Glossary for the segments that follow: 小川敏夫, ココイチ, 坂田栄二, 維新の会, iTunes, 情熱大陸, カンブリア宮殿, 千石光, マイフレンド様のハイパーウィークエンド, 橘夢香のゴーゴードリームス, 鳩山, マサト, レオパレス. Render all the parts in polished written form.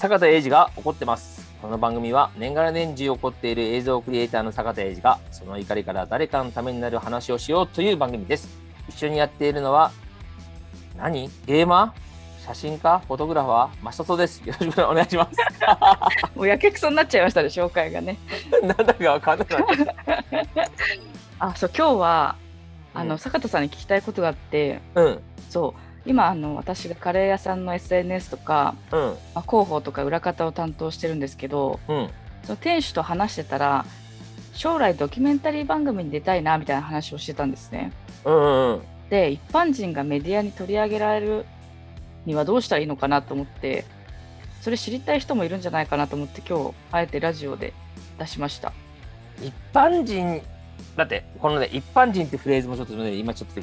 坂田栄二が怒ってます。この番組は年がら年中怒っている映像クリエイターの坂田栄二がその怒りから誰かのためになる話をしようという番組です。一緒にやっているのはゲーマー、写真家、フォトグラファー、マサトです。よろしくお願いしますもうやけくそになっちゃいましたね、紹介がねなんだかわかんないあ、そう、今日は坂田さんに聞きたいことがあって、そう今私がカレー屋さんの SNS とか、広報とか裏方を担当してるんですけど、その店主と話してたら将来ドキュメンタリー番組に出たいなみたいな話をしてたんですね。で、一般人がメディアに取り上げられるにはどうしたらいいのかなと思って、それ知りたい人もいるんじゃないかなと思って今日あえてラジオで出しました。一般人だって、このね、一般人ってフレーズもちょっと今ちょっと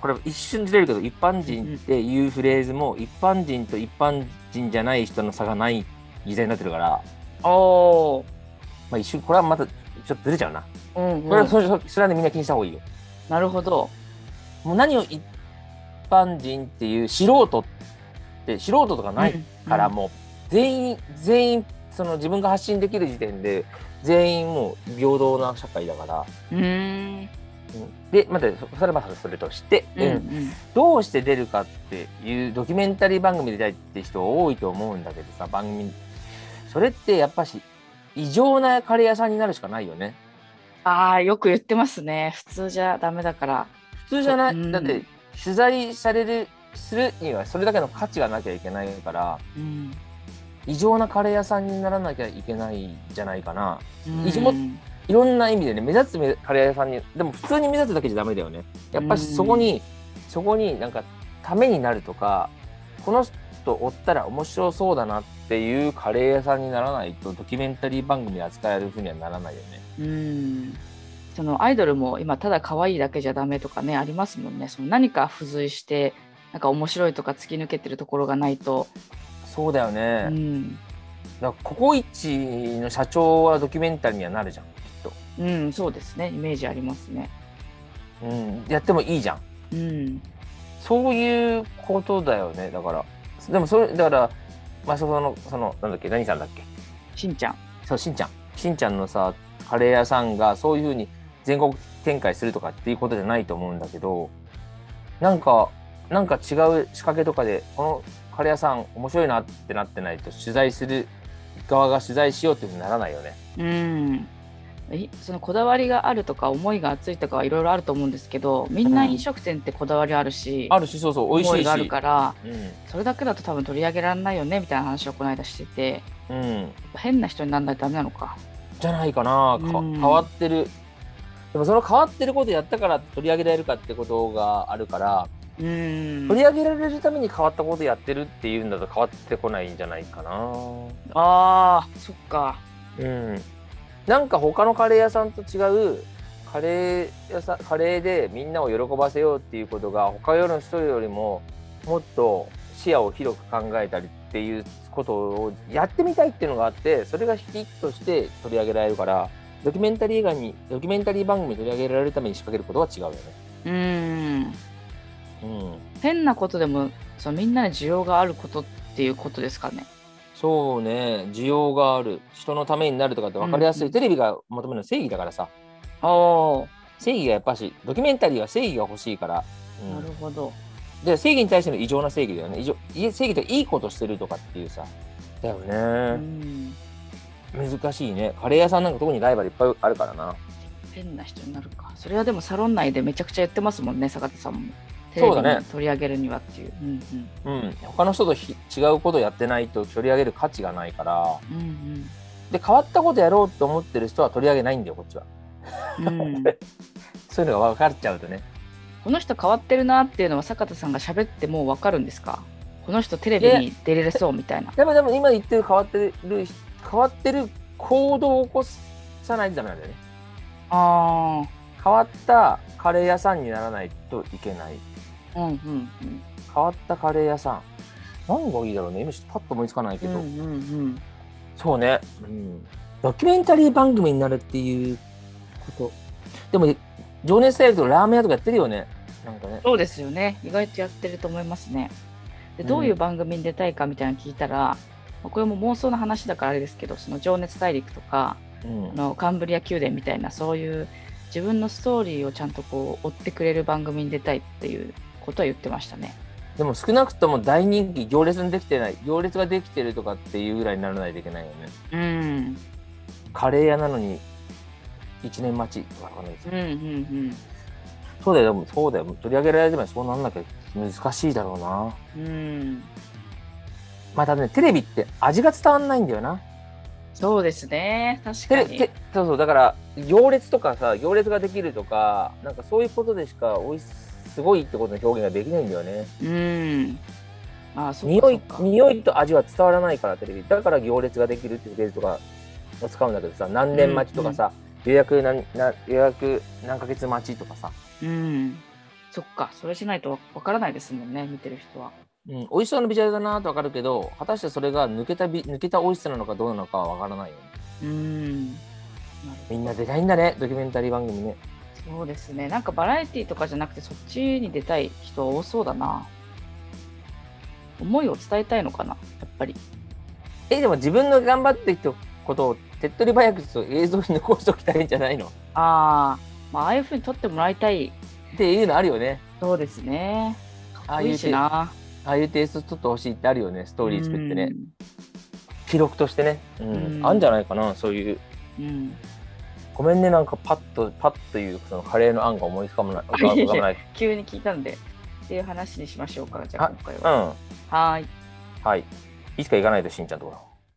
これ一瞬ずれるけど、一般人っていうフレーズも一般人と一般人じゃない人の差がない時代になってるから、まあ、一瞬これはまたちょっとずれちゃうな。それはね、みんな気にした方がいいよ。なるほど。もう何を一般人っていう、素人って素人とかないから、もう全員その自分が発信できる時点で全員もう平等な社会だから。で、またそれはそれとして、どうして出るかっていう、ドキュメンタリー番組出たいって人多いと思うんだけどさ、番組それってやっぱし異常なカレー屋さんになるしかないよね。よく言ってますね。普通じゃダメだから。普通じゃない、だって取材されるするにはそれだけの価値がなきゃいけないから、異常なカレー屋さんにならなきゃいけないんじゃないかな。いろんな意味でね、目立つカレー屋さんに、でも普通に目立つだけじゃダメだよね。やっぱりそこになんかためになるとか、この人追ったら面白そうだなっていうカレー屋さんにならないと、ドキュメンタリー番組で扱えるふうにはならないよね。そのアイドルも今ただ可愛いだけじゃダメとかね、ありますもんね。その何か付随してなんか面白いとか突き抜けてるところがないと。そうだよね。だからココイチの社長はドキュメンタリーにはなるじゃん。そうですね、イメージありますね。やってもいいじゃん。そういうことだよね。だからでもそれだからまあそのなんだっけ、何さんだっけ、しんちゃんのさ、カレー屋さんがそういう風に全国展開するとかっていうことじゃないと思うんだけど、なんか違う仕掛けとかで、このカレー屋さん面白いなってなってないと、取材する側が取材しようってならないよね。そのこだわりがあるとか思いが熱いとかはいろいろあると思うんですけど、みんな飲食店ってこだわりあるし、そう美味しいし思いがあるから、それだけだと多分取り上げられないよねみたいな話をこの間してて、変な人にならないとダメなのかじゃないかな。変わってる。でもその変わってることやったから取り上げられるかってことがあるから、取り上げられるために変わったことやってるっていうんだと変わってこないんじゃないかな。そっか。なんか他のカレー屋さんと違うカレーでみんなを喜ばせようっていうことが、他の人よりももっと視野を広く考えたりっていうことをやってみたいっていうのがあって、それが引きとして取り上げられるから、ドキュメンタリー番組に取り上げられるために仕掛けることは違うよね。変なことでもそのみんなに需要があることっていうことですかね。そうね、需要がある、人のためになるとかって分かりやすい、テレビが求めるの正義だからさ。正義がやっぱしドキュメンタリーは正義が欲しいから、なるほど。で、正義に対しての異常な正義だよね。正義っていいことしてるとかっていうさ、だよね。難しいね。カレー屋さんなんか特にライバルいっぱいあるからな。変な人になるか。それはでもサロン内でめちゃくちゃやってますもんね、坂田さんも。そうだね、取り上げるにはっていう。他の人と違うことをやってないと取り上げる価値がないから、で、変わったことやろうと思ってる人は取り上げないんだよ、こっちは。そういうのが分かっちゃうとね。この人変わってるなっていうのは坂田さんが喋ってもう分かるんですか？この人テレビに出れそうみたいな。でも今言ってる変わってる行動を起こさないとダメなんだよね。変わったカレー屋さんにならないといけない。変わったカレー屋さん、何がいいだろうね、今ちょっとパッと思いつかないけど、そうね、ドキュメンタリー番組になるっていうことでも、情熱大陸とラーメン屋とかやってるよね、なんかね。そうですよね、意外とやってると思いますね。で、どういう番組に出たいかみたいなの聞いたら、これも妄想の話だからあれですけど、その情熱大陸とか、うん、カンブリア宮殿みたいな、そういう自分のストーリーをちゃんとこう追ってくれる番組に出たいっていうことは言ってましたね。でも少なくとも大人気、行列にできてない、行列ができてるとかっていうぐらいにならないといけないよね。うん。カレー屋なのに1年待ちとかね。うんうんうん。そうだよ、でもそうだよ、取り上げられればそうなんなきゃ難しいだろうな。うん。またね、テレビって味が伝わんないんだよな。そうですね、確かに。そうそう、だから行列とかさ、行列ができるとか、なんかそういうことでしかおいしすごいってことの表現ができないんだよね。うん。ああ、そうかそうか。匂いと味は伝わらないからテレビ。だから行列ができるってフレーズとかを使うんだけどさ、何年待ちとかさ、うんうん、予約何ヶ月待ちとかさ。うん。そっか、それしないとわからないですもんね、見てる人は。うん、美味しそうなビジュアルだなと分かるけど、果たしてそれが抜けた美味しさなのかどうなのかは分からないよね。みんな出たいんだね、ドキュメンタリー番組ね。そうですね、なんかバラエティとかじゃなくてそっちに出たい人は多そうだな。思いを伝えたいのかな、やっぱり。でも自分の頑張ってきたことを手っ取り早く映像に残しておきたいんじゃないの。まあああいう風に撮ってもらいたいっていうのあるよね。そうですね、かっこいいしな。ああいうテイスト撮ってほしいってあるよね、ストーリー作ってね、うん、記録としてね、うん、あるんじゃないかな、そういう、うん、ごめんね、なんかパッというそのカレーの案が思いつかもない急に聞いたんでっていう話にしましょうか。じゃあ今回は、はい、いつか行かないとしんちゃんところ